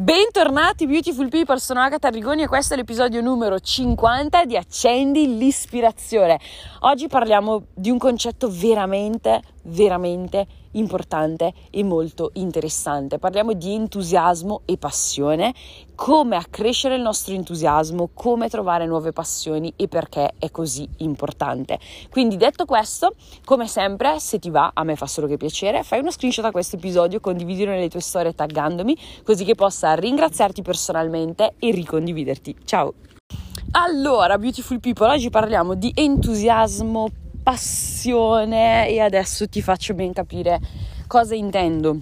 Bentornati beautiful people, sono Agata Arrigoni e questo è l'episodio numero 50 di Accendi l'ispirazione. Oggi parliamo di un concetto veramente importante e molto interessante. Parliamo di entusiasmo e passione, come accrescere il nostro entusiasmo, come trovare nuove passioni e perché è così importante. Quindi, detto questo, come sempre, se ti va, a me fa solo che piacere, fai uno screenshot a questo episodio, condividilo nelle tue storie taggandomi, così che possa ringraziarti personalmente e ricondividerti. Ciao! Allora, beautiful people, oggi parliamo di entusiasmo, passione, e adesso ti faccio ben capire cosa intendo,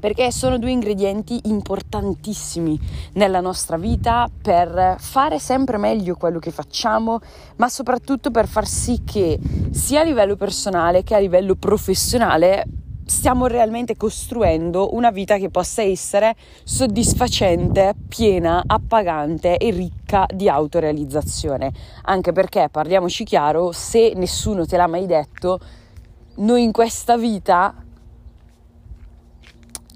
perché sono due ingredienti importantissimi nella nostra vita per fare sempre meglio quello che facciamo, ma soprattutto per far sì che sia a livello personale che a livello professionale stiamo realmente costruendo una vita che possa essere soddisfacente, piena, appagante e ricca di autorealizzazione. Anche perché, parliamoci chiaro, se nessuno te l'ha mai detto, noi in questa vita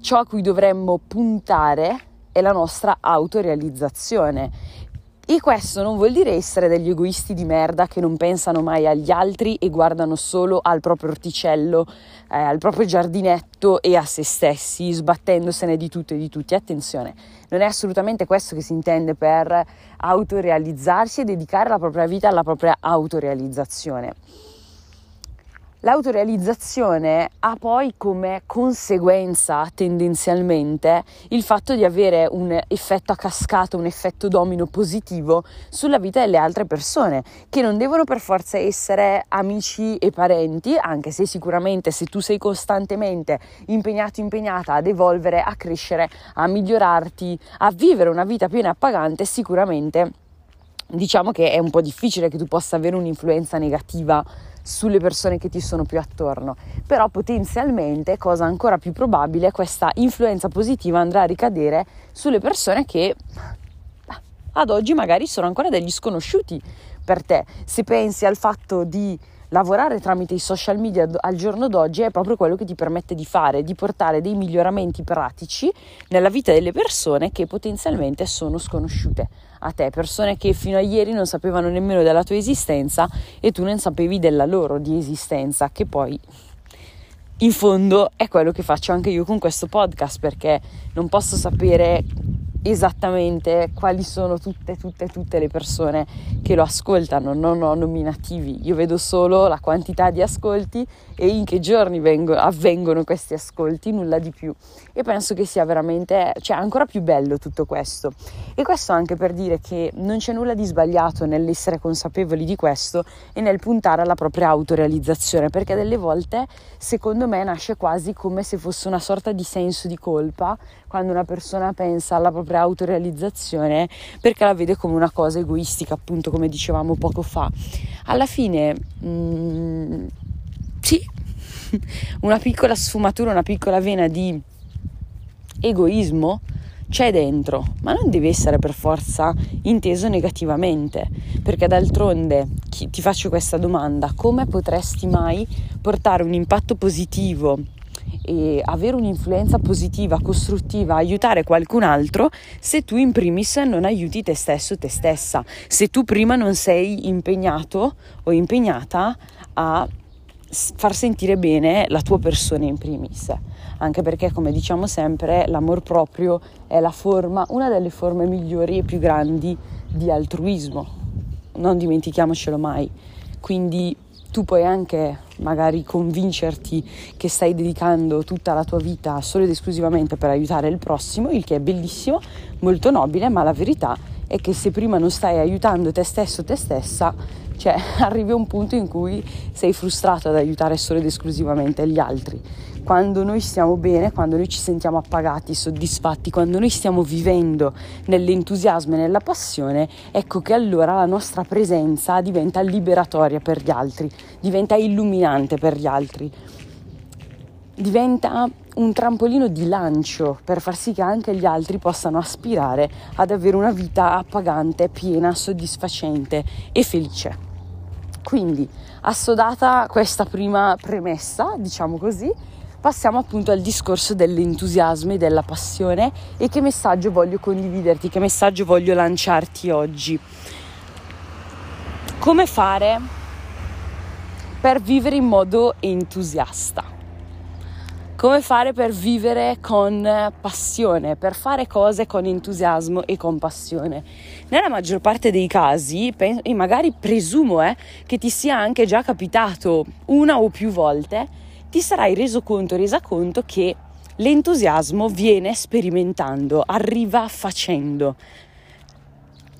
ciò a cui dovremmo puntare è la nostra autorealizzazione. E questo non vuol dire essere degli egoisti di merda che non pensano mai agli altri e guardano solo al proprio orticello, al proprio giardinetto e a se stessi, sbattendosene di tutto e di tutti. Attenzione, non è assolutamente questo che si intende per autorealizzarsi e dedicare la propria vita alla propria autorealizzazione. L'autorealizzazione ha poi come conseguenza tendenzialmente il fatto di avere un effetto a cascata, un effetto domino positivo sulla vita delle altre persone, che non devono per forza essere amici e parenti, anche se sicuramente se tu sei costantemente impegnata ad evolvere, a crescere, a migliorarti, a vivere una vita piena e appagante, sicuramente diciamo che è un po' difficile che tu possa avere un'influenza negativa sulle persone che ti sono più attorno, però potenzialmente, cosa ancora più probabile, questa influenza positiva andrà a ricadere sulle persone che ad oggi magari sono ancora degli sconosciuti per te. Se pensi al fatto di lavorare tramite i social media al giorno d'oggi, è proprio quello che ti permette di fare, di portare dei miglioramenti pratici nella vita delle persone che potenzialmente sono sconosciute a te, persone che fino a ieri non sapevano nemmeno della tua esistenza e tu non sapevi della loro di esistenza, che poi in fondo è quello che faccio anche io con questo podcast, perché non posso sapere esattamente quali sono tutte le persone che lo ascoltano, non ho nominativi, io vedo solo la quantità di ascolti e in che giorni avvengono questi ascolti, nulla di più. E penso che sia veramente, cioè, ancora più bello tutto questo. E questo anche per dire che non c'è nulla di sbagliato nell'essere consapevoli di questo e nel puntare alla propria autorealizzazione, perché delle volte secondo me nasce quasi come se fosse una sorta di senso di colpa quando una persona pensa alla propria autorealizzazione, perché la vede come una cosa egoistica, appunto, come dicevamo poco fa. Alla fine sì, una piccola sfumatura, una piccola vena di egoismo c'è dentro, ma non deve essere per forza inteso negativamente, perché d'altronde ti faccio questa domanda: come potresti mai portare un impatto positivo e avere un'influenza positiva, costruttiva, aiutare qualcun altro se tu in primis non aiuti te stesso, te stessa, se tu prima non sei impegnato o impegnata a far sentire bene la tua persona in primis? Anche perché, come diciamo sempre, l'amor proprio è la forma, una delle forme migliori e più grandi di altruismo, non dimentichiamocelo mai. Quindi tu puoi anche magari convincerti che stai dedicando tutta la tua vita solo ed esclusivamente per aiutare il prossimo, il che è bellissimo, molto nobile, ma la verità è che se prima non stai aiutando te stesso, te stessa, cioè arrivi a un punto in cui sei frustrato ad aiutare solo ed esclusivamente gli altri. Quando noi stiamo bene, quando noi ci sentiamo appagati, soddisfatti, quando noi stiamo vivendo nell'entusiasmo e nella passione, ecco che allora la nostra presenza diventa liberatoria per gli altri, diventa illuminante per gli altri, diventa un trampolino di lancio per far sì che anche gli altri possano aspirare ad avere una vita appagante, piena, soddisfacente e felice. Quindi, assodata questa prima premessa, diciamo così, passiamo appunto al discorso dell'entusiasmo e della passione e che messaggio voglio condividerti, che messaggio voglio lanciarti oggi. Come fare per vivere in modo entusiasta? Come fare per vivere con passione, per fare cose con entusiasmo e con passione? Nella maggior parte dei casi, e magari presumo che ti sia anche già capitato una o più volte, ti sarai resa conto che l'entusiasmo viene sperimentando, arriva facendo.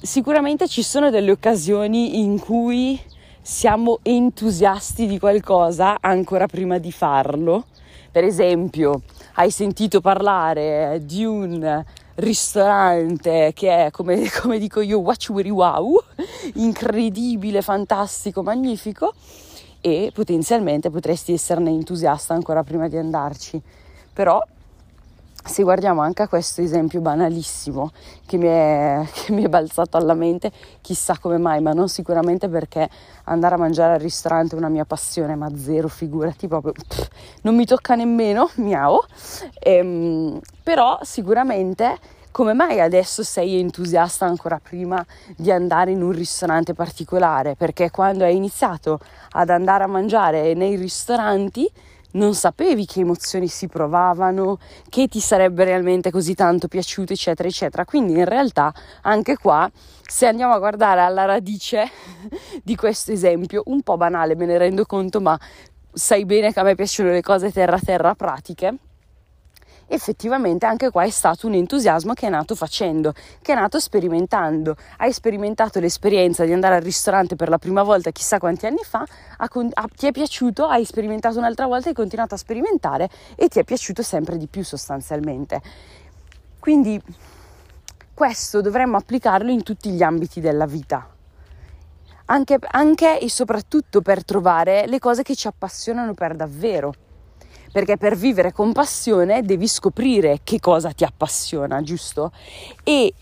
Sicuramente ci sono delle occasioni in cui siamo entusiasti di qualcosa ancora prima di farlo. Per esempio, hai sentito parlare di un ristorante che è, come dico io, wow, incredibile, fantastico, magnifico, e potenzialmente potresti esserne entusiasta ancora prima di andarci. Però se guardiamo anche a questo esempio banalissimo che mi è balzato alla mente, chissà come mai, ma non sicuramente perché andare a mangiare al ristorante è una mia passione, ma zero, figurati, proprio non mi tocca nemmeno, miau. Però sicuramente come mai adesso sei entusiasta ancora prima di andare in un ristorante particolare? Perché quando hai iniziato ad andare a mangiare nei ristoranti non sapevi che emozioni si provavano, che ti sarebbe realmente così tanto piaciuto, eccetera, eccetera. Quindi in realtà anche qua, se andiamo a guardare alla radice di questo esempio, un po' banale, me ne rendo conto, ma sai bene che a me piacciono le cose terra pratiche, effettivamente anche qua è stato un entusiasmo che è nato facendo, che è nato sperimentando. Hai sperimentato l'esperienza di andare al ristorante per la prima volta chissà quanti anni fa, ti è piaciuto, hai sperimentato un'altra volta, hai continuato a sperimentare e ti è piaciuto sempre di più sostanzialmente. Quindi questo dovremmo applicarlo in tutti gli ambiti della vita, anche e soprattutto per trovare le cose che ci appassionano per davvero. Perché per vivere con passione devi scoprire che cosa ti appassiona, giusto? E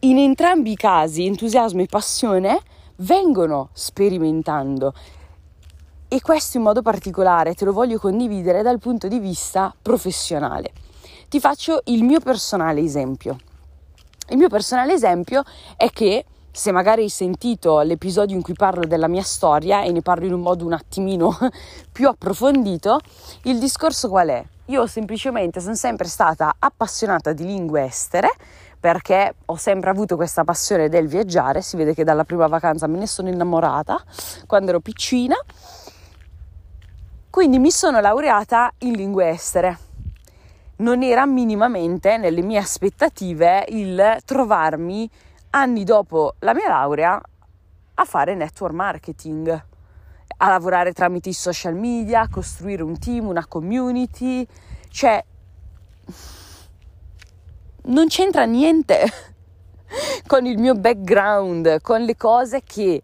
in entrambi i casi, entusiasmo e passione, vengono sperimentando. E questo in modo particolare te lo voglio condividere dal punto di vista professionale. Ti faccio il mio personale esempio. Il mio personale esempio è che, se magari hai sentito l'episodio in cui parlo della mia storia e ne parlo in un modo un attimino più approfondito, il discorso qual è? Io semplicemente sono sempre stata appassionata di lingue estere, perché ho sempre avuto questa passione del viaggiare, si vede che dalla prima vacanza me ne sono innamorata quando ero piccina, quindi mi sono laureata in lingue estere. Non era minimamente nelle mie aspettative il trovarmi anni dopo la mia laurea a fare network marketing, a lavorare tramite i social media, a costruire un team, una community, cioè non c'entra niente con il mio background, con le cose che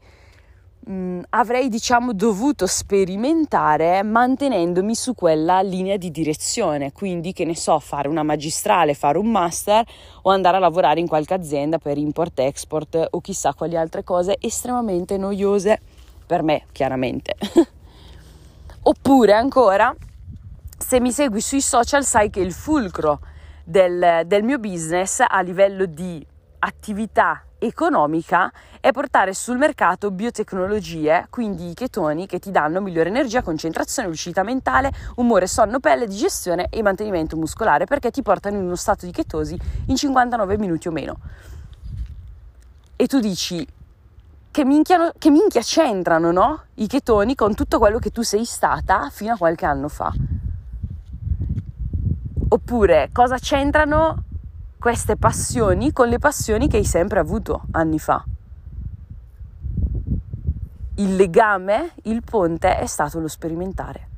avrei dovuto sperimentare mantenendomi su quella linea di direzione, quindi che ne so, fare una magistrale, fare un master o andare a lavorare in qualche azienda per import-export o chissà quali altre cose estremamente noiose per me, chiaramente. Oppure ancora, se mi segui sui social sai che il fulcro del mio business a livello di attività economica è portare sul mercato biotecnologie, quindi i chetoni che ti danno migliore energia, concentrazione, lucidità mentale, umore, sonno, pelle, digestione e mantenimento muscolare, perché ti portano in uno stato di chetosi in 59 minuti o meno. E tu dici, che minchia c'entrano, no? I chetoni con tutto quello che tu sei stata fino a qualche anno fa. Oppure, cosa c'entrano queste passioni con le passioni che hai sempre avuto anni fa? Il legame, il ponte è stato lo sperimentare.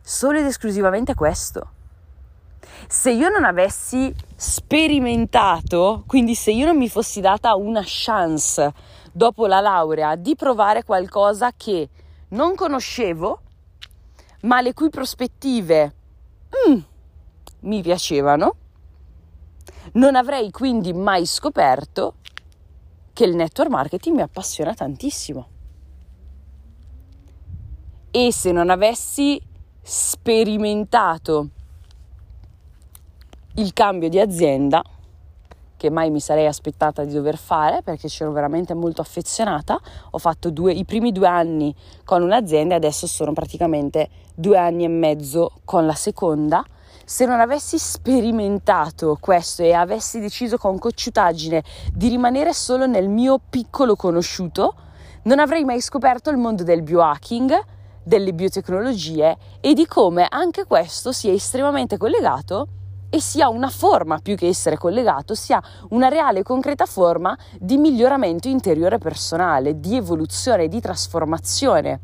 Solo ed esclusivamente questo. Se io non avessi sperimentato, quindi se io non mi fossi data una chance dopo la laurea di provare qualcosa che non conoscevo, ma le cui prospettive mi piacevano, non avrei quindi mai scoperto che il network marketing mi appassiona tantissimo. e se non avessi sperimentato il cambio di azienda, che mai mi sarei aspettata di dover fare perché c'ero veramente molto affezionata, ho fatto i primi 2 anni con un'azienda e adesso sono praticamente 2 anni e mezzo con la seconda. Se non avessi sperimentato questo e avessi deciso con cocciutaggine di rimanere solo nel mio piccolo conosciuto, non avrei mai scoperto il mondo del biohacking, delle biotecnologie e di come anche questo sia estremamente collegato e sia una forma, più che essere collegato, sia una reale e concreta forma di miglioramento interiore personale, di evoluzione, di trasformazione.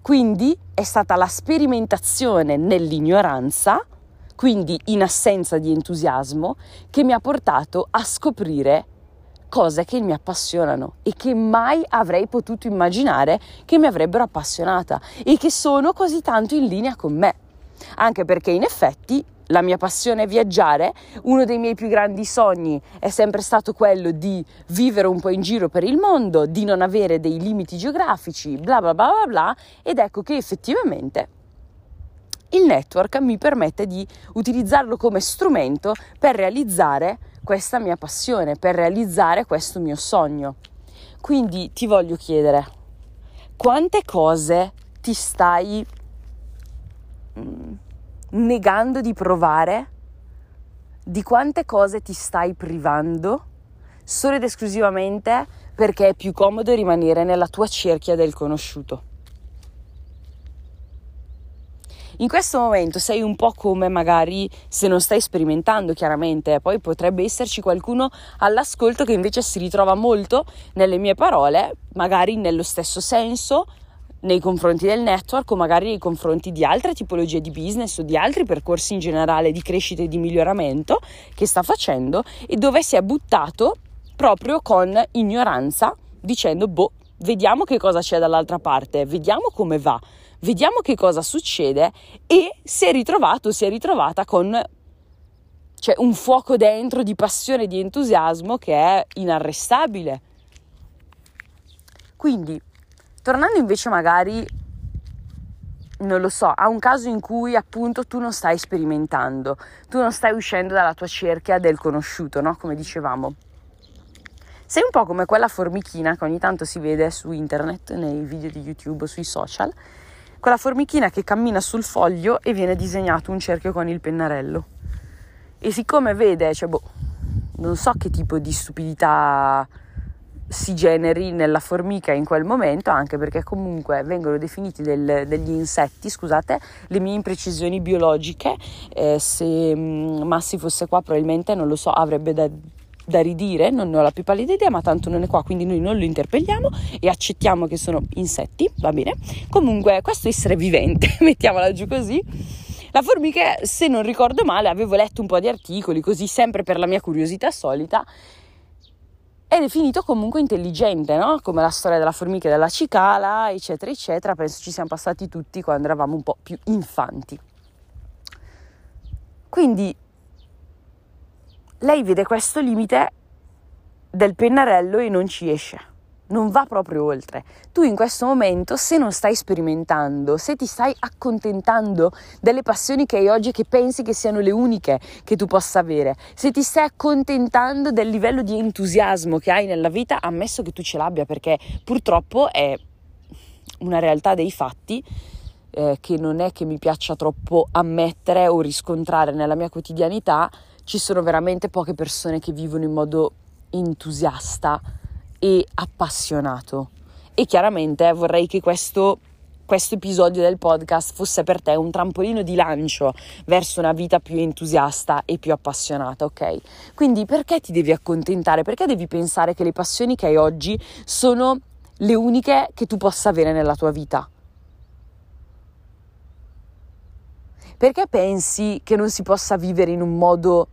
Quindi è stata la sperimentazione nell'ignoranza, quindi in assenza di entusiasmo, che mi ha portato a scoprire cose che mi appassionano e che mai avrei potuto immaginare che mi avrebbero appassionata e che sono così tanto in linea con me. Anche perché in effetti la mia passione è viaggiare, uno dei miei più grandi sogni è sempre stato quello di vivere un po' in giro per il mondo, di non avere dei limiti geografici, bla bla bla bla bla, ed ecco che effettivamente il network mi permette di utilizzarlo come strumento per realizzare questa mia passione, per realizzare questo mio sogno. Quindi ti voglio chiedere, quante cose ti stai negando di provare, di quante cose ti stai privando solo ed esclusivamente perché è più comodo rimanere nella tua cerchia del conosciuto? In questo momento sei un po' come, magari, se non stai sperimentando chiaramente, poi potrebbe esserci qualcuno all'ascolto che invece si ritrova molto nelle mie parole, magari nello stesso senso nei confronti del network o magari nei confronti di altre tipologie di business o di altri percorsi in generale di crescita e di miglioramento che sta facendo e dove si è buttato proprio con ignoranza dicendo vediamo che cosa c'è dall'altra parte, vediamo come va, vediamo che cosa succede, e si è ritrovata con un fuoco dentro di passione, di entusiasmo che è inarrestabile. Quindi tornando invece magari, non lo so, a un caso in cui appunto tu non stai sperimentando, tu non stai uscendo dalla tua cerchia del conosciuto, no? Come dicevamo. Sei un po' come quella formichina che ogni tanto si vede su internet, nei video di YouTube o sui social, quella formichina che cammina sul foglio e viene disegnato un cerchio con il pennarello. E siccome vede, non so che tipo di stupidità si generi nella formica in quel momento, anche perché comunque vengono definiti degli insetti, scusate le mie imprecisioni biologiche, se Massi fosse qua probabilmente, non lo so, avrebbe da ridire, non ne ho la più pallida idea, ma tanto non è qua, quindi noi non lo interpelliamo e accettiamo che sono insetti, va bene? Comunque questo essere vivente, mettiamola giù così. La formica, se non ricordo male, avevo letto un po' di articoli, così sempre per la mia curiosità solita, è definito comunque intelligente, no? Come la storia della formica e della cicala, eccetera, eccetera. Penso ci siamo passati tutti quando eravamo un po' più infanti. Quindi lei vede questo limite del pennarello e non ci esce, non va proprio oltre. Tu in questo momento, se non stai sperimentando, se ti stai accontentando delle passioni che hai oggi e che pensi che siano le uniche che tu possa avere, se ti stai accontentando del livello di entusiasmo che hai nella vita, ammesso che tu ce l'abbia, perché purtroppo è una realtà dei fatti che non è che mi piaccia troppo ammettere o riscontrare nella mia quotidianità, ci sono veramente poche persone che vivono in modo entusiasta e appassionato. E chiaramente vorrei che questo episodio del podcast fosse per te un trampolino di lancio verso una vita più entusiasta e più appassionata, ok? Quindi perché ti devi accontentare? Perché devi pensare che le passioni che hai oggi sono le uniche che tu possa avere nella tua vita? Perché pensi che non si possa vivere in un modo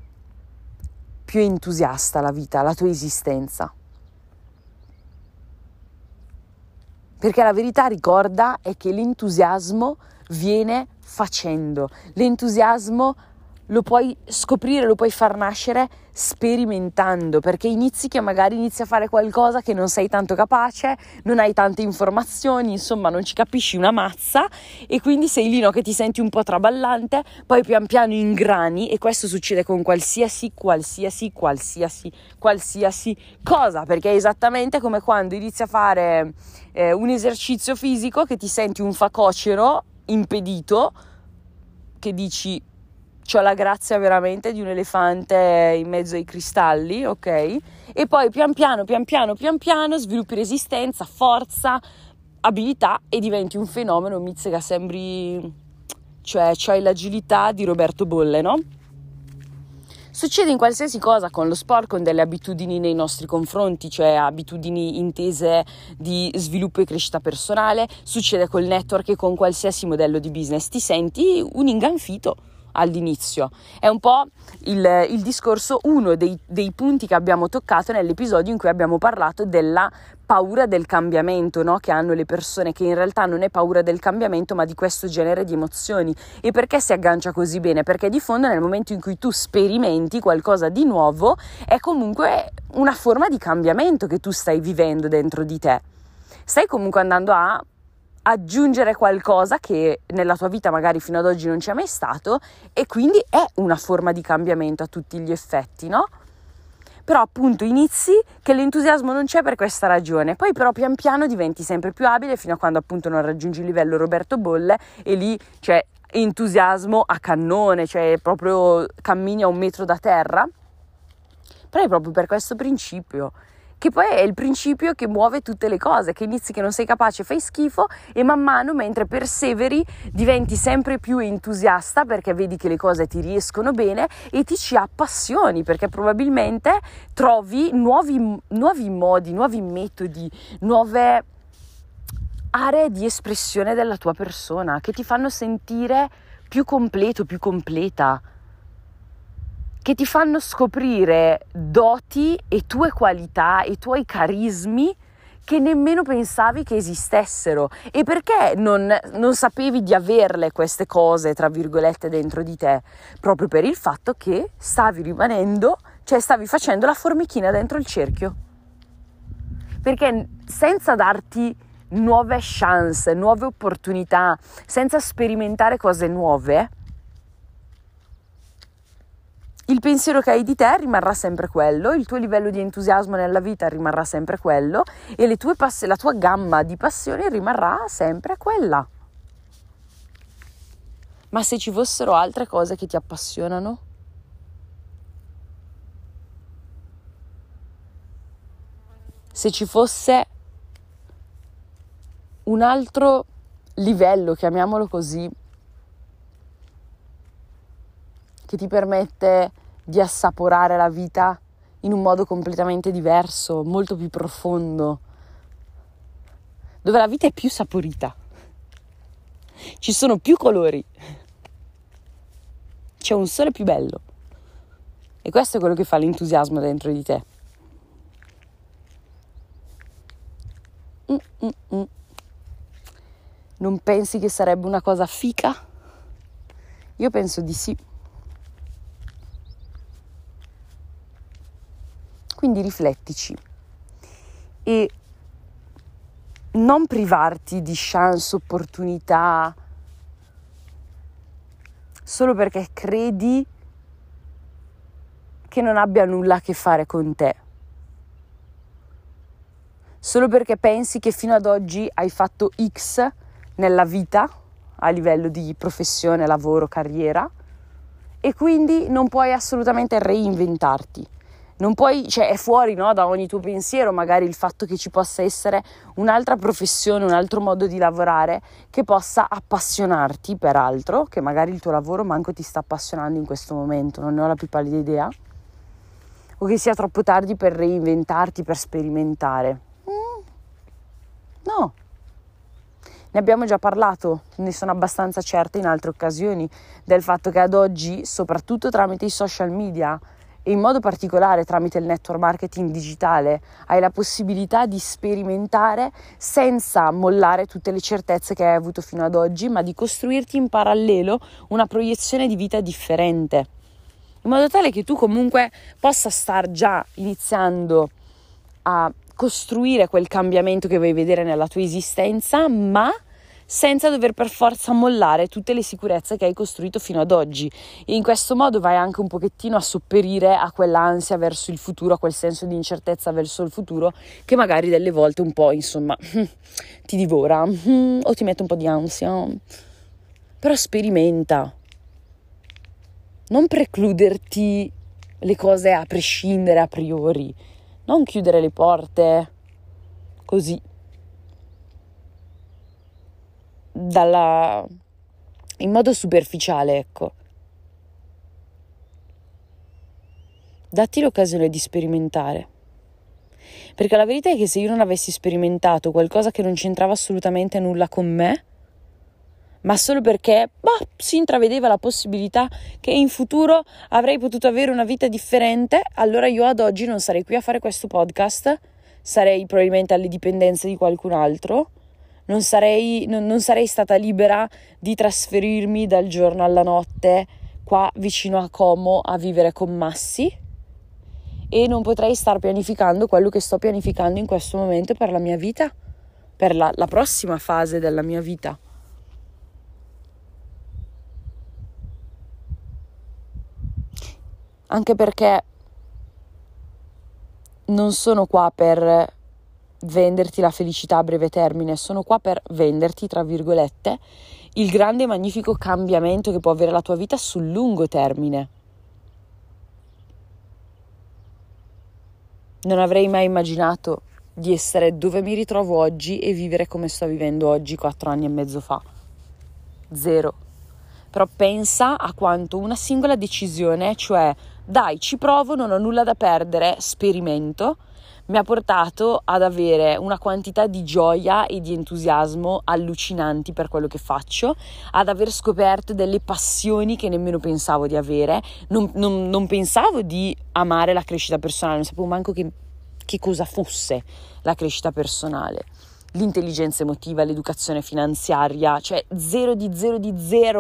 più entusiasta la vita, la tua esistenza? Perché la verità, ricorda, è che l'entusiasmo viene facendo, l'entusiasmo lo puoi scoprire, lo puoi far nascere sperimentando, perché inizi che magari inizi a fare qualcosa che non sei tanto capace, non hai tante informazioni, insomma non ci capisci una mazza, e quindi sei lì, no, che ti senti un po' traballante, poi pian piano ingrani, e questo succede con qualsiasi cosa, perché è esattamente come quando inizi a fare un esercizio fisico che ti senti un facocero impedito, che dici c'ho la grazia veramente di un elefante in mezzo ai cristalli, ok? E poi pian piano sviluppi resistenza, forza, abilità, e diventi un fenomeno mizzega, sembri, cioè c'hai l'agilità di Roberto Bolle, no? Succede in qualsiasi cosa, con lo sport, con delle abitudini nei nostri confronti, cioè abitudini intese di sviluppo e crescita personale, succede col network e con qualsiasi modello di business, ti senti un inganfito all'inizio. È un po' il discorso, uno dei punti che abbiamo toccato nell'episodio in cui abbiamo parlato della paura del cambiamento, no? Che hanno le persone, che in realtà non è paura del cambiamento ma di questo genere di emozioni. E perché si aggancia così bene? Perché di fondo nel momento in cui tu sperimenti qualcosa di nuovo è comunque una forma di cambiamento che tu stai vivendo dentro di te, stai comunque andando a aggiungere qualcosa che nella tua vita magari fino ad oggi non c'è mai stato, e quindi è una forma di cambiamento a tutti gli effetti, no? Però appunto inizi che l'entusiasmo non c'è per questa ragione, poi però pian piano diventi sempre più abile fino a quando appunto non raggiungi il livello Roberto Bolle, e lì c'è entusiasmo a cannone, cioè proprio cammini a 1 metro da terra, però è proprio per questo principio, che poi è il principio che muove tutte le cose, che inizi che non sei capace, fai schifo, e man mano mentre perseveri diventi sempre più entusiasta perché vedi che le cose ti riescono bene e ti ci appassioni, perché probabilmente trovi nuovi modi, nuovi metodi, nuove aree di espressione della tua persona che ti fanno sentire più completo, più completa, che ti fanno scoprire doti e tue qualità e tuoi carismi che nemmeno pensavi che esistessero. E perché non sapevi di averle queste cose, tra virgolette, dentro di te? Proprio per il fatto che stavi rimanendo, cioè stavi facendo la formichina dentro il cerchio. Perché senza darti nuove chance, nuove opportunità, senza sperimentare cose nuove, il pensiero che hai di te rimarrà sempre quello, il tuo livello di entusiasmo nella vita rimarrà sempre quello, e la tua gamma di passioni rimarrà sempre quella. Ma se ci fossero altre cose che ti appassionano? Se ci fosse un altro livello, chiamiamolo così, che ti permette di assaporare la vita in un modo completamente diverso, molto più profondo, dove la vita è più saporita, ci sono più colori, c'è un sole più bello, e questo è quello che fa l'entusiasmo dentro di te. Non pensi che sarebbe una cosa fica? Io penso di sì. Quindi riflettici e non privarti di chance, opportunità, solo perché credi che non abbia nulla a che fare con te, solo perché pensi che fino ad oggi hai fatto X nella vita a livello di professione, lavoro, carriera, e quindi non puoi assolutamente reinventarti. Non puoi, cioè è fuori, no, da ogni tuo pensiero magari il fatto che ci possa essere un'altra professione, un altro modo di lavorare che possa appassionarti, peraltro, che magari il tuo lavoro manco ti sta appassionando in questo momento, non ne ho la più pallida idea, o che sia troppo tardi per reinventarti, per sperimentare. No. Ne abbiamo già parlato, ne sono abbastanza certa in altre occasioni, del fatto che ad oggi, soprattutto tramite i social media, e in modo particolare tramite il network marketing digitale, hai la possibilità di sperimentare senza mollare tutte le certezze che hai avuto fino ad oggi, ma di costruirti in parallelo una proiezione di vita differente. in modo tale che tu comunque possa star già iniziando a costruire quel cambiamento che vuoi vedere nella tua esistenza, ma senza dover per forza mollare tutte le sicurezze che hai costruito fino ad oggi. E in questo modo vai anche un pochettino a sopperire a quell'ansia verso il futuro, a quel senso di incertezza verso il futuro che magari delle volte un po', insomma, ti divora o ti mette un po' di ansia. Però sperimenta. Non precluderti le cose a prescindere a priori. Non chiudere le porte così. In modo superficiale, ecco. Datti l'occasione di sperimentare, perché la verità è che se io non avessi sperimentato qualcosa che non c'entrava assolutamente nulla con me, ma solo perché si intravedeva la possibilità che in futuro avrei potuto avere una vita differente, allora io ad oggi non sarei qui a fare questo podcast, sarei probabilmente alle dipendenze di qualcun altro. Non sarei stata libera di trasferirmi dal giorno alla notte qua vicino a Como a vivere con Massi, e non potrei star pianificando quello che sto pianificando in questo momento per la mia vita, per la prossima fase della mia vita. Anche perché non sono qua per venderti la felicità a breve termine, sono qua per venderti, tra virgolette, il grande e magnifico cambiamento che può avere la tua vita sul lungo termine. Non avrei mai immaginato di essere dove mi ritrovo oggi e vivere come sto vivendo oggi 4 anni e mezzo fa. Zero. Però pensa a quanto una singola decisione, cioè dai, ci provo, non ho nulla da perdere, sperimento, mi ha portato ad avere una quantità di gioia e di entusiasmo allucinanti per quello che faccio, ad aver scoperto delle passioni che nemmeno pensavo di avere, non pensavo di amare la crescita personale, non sapevo manco che cosa fosse la crescita personale, l'intelligenza emotiva, l'educazione finanziaria, cioè zero.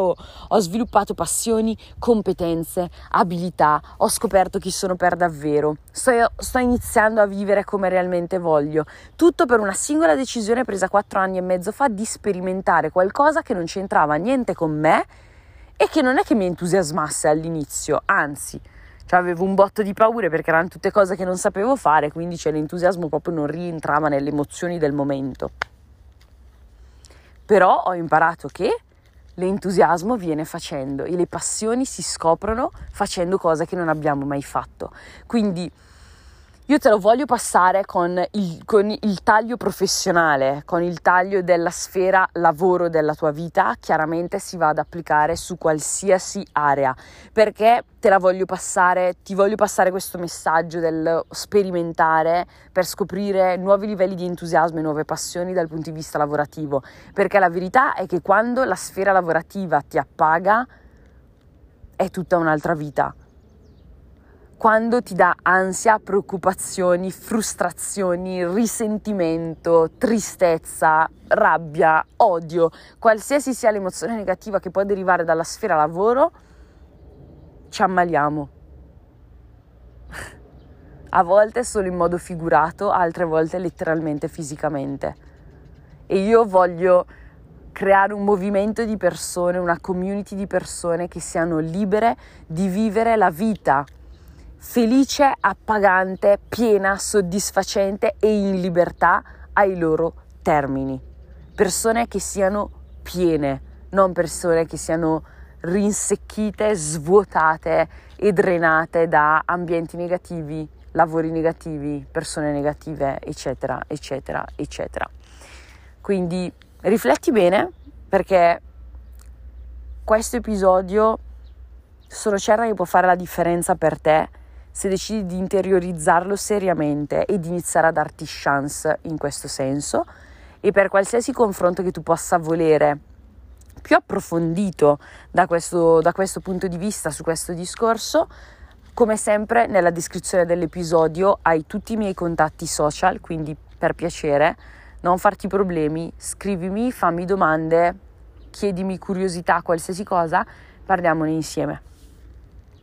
Ho sviluppato passioni, competenze, abilità, ho scoperto chi sono per davvero, sto iniziando a vivere come realmente voglio, tutto per una singola decisione presa 4 anni e mezzo fa di sperimentare qualcosa che non c'entrava niente con me e che non è che mi entusiasmasse all'inizio, anzi, cioè avevo un botto di paure perché erano tutte cose che non sapevo fare, quindi l'entusiasmo proprio non rientrava nelle emozioni del momento. Però ho imparato che l'entusiasmo viene facendo e le passioni si scoprono facendo cose che non abbiamo mai fatto. Quindi io te lo voglio passare con il taglio professionale, con il taglio della sfera lavoro della tua vita, chiaramente si va ad applicare su qualsiasi area, perché ti voglio passare questo messaggio del sperimentare per scoprire nuovi livelli di entusiasmo e nuove passioni dal punto di vista lavorativo, perché la verità è che quando la sfera lavorativa ti appaga è tutta un'altra vita. Quando ti dà ansia, preoccupazioni, frustrazioni, risentimento, tristezza, rabbia, odio, qualsiasi sia l'emozione negativa che può derivare dalla sfera lavoro, ci ammaliamo. A volte solo in modo figurato, altre volte letteralmente fisicamente. E io voglio creare un movimento di persone, una community di persone che siano libere di vivere la vita felice, appagante, piena, soddisfacente e in libertà ai loro termini. Persone che siano piene, non persone che siano rinsecchite, svuotate e drenate da ambienti negativi, lavori negativi, persone negative, eccetera, eccetera, eccetera. Quindi rifletti bene, perché questo episodio sono certa che può fare la differenza per te se decidi di interiorizzarlo seriamente e di iniziare a darti chance in questo senso. E per qualsiasi confronto che tu possa volere più approfondito da questo punto di vista su questo discorso, come sempre nella descrizione dell'episodio hai tutti i miei contatti social, quindi per piacere non farti problemi, scrivimi, fammi domande, chiedimi curiosità, qualsiasi cosa, parliamone insieme.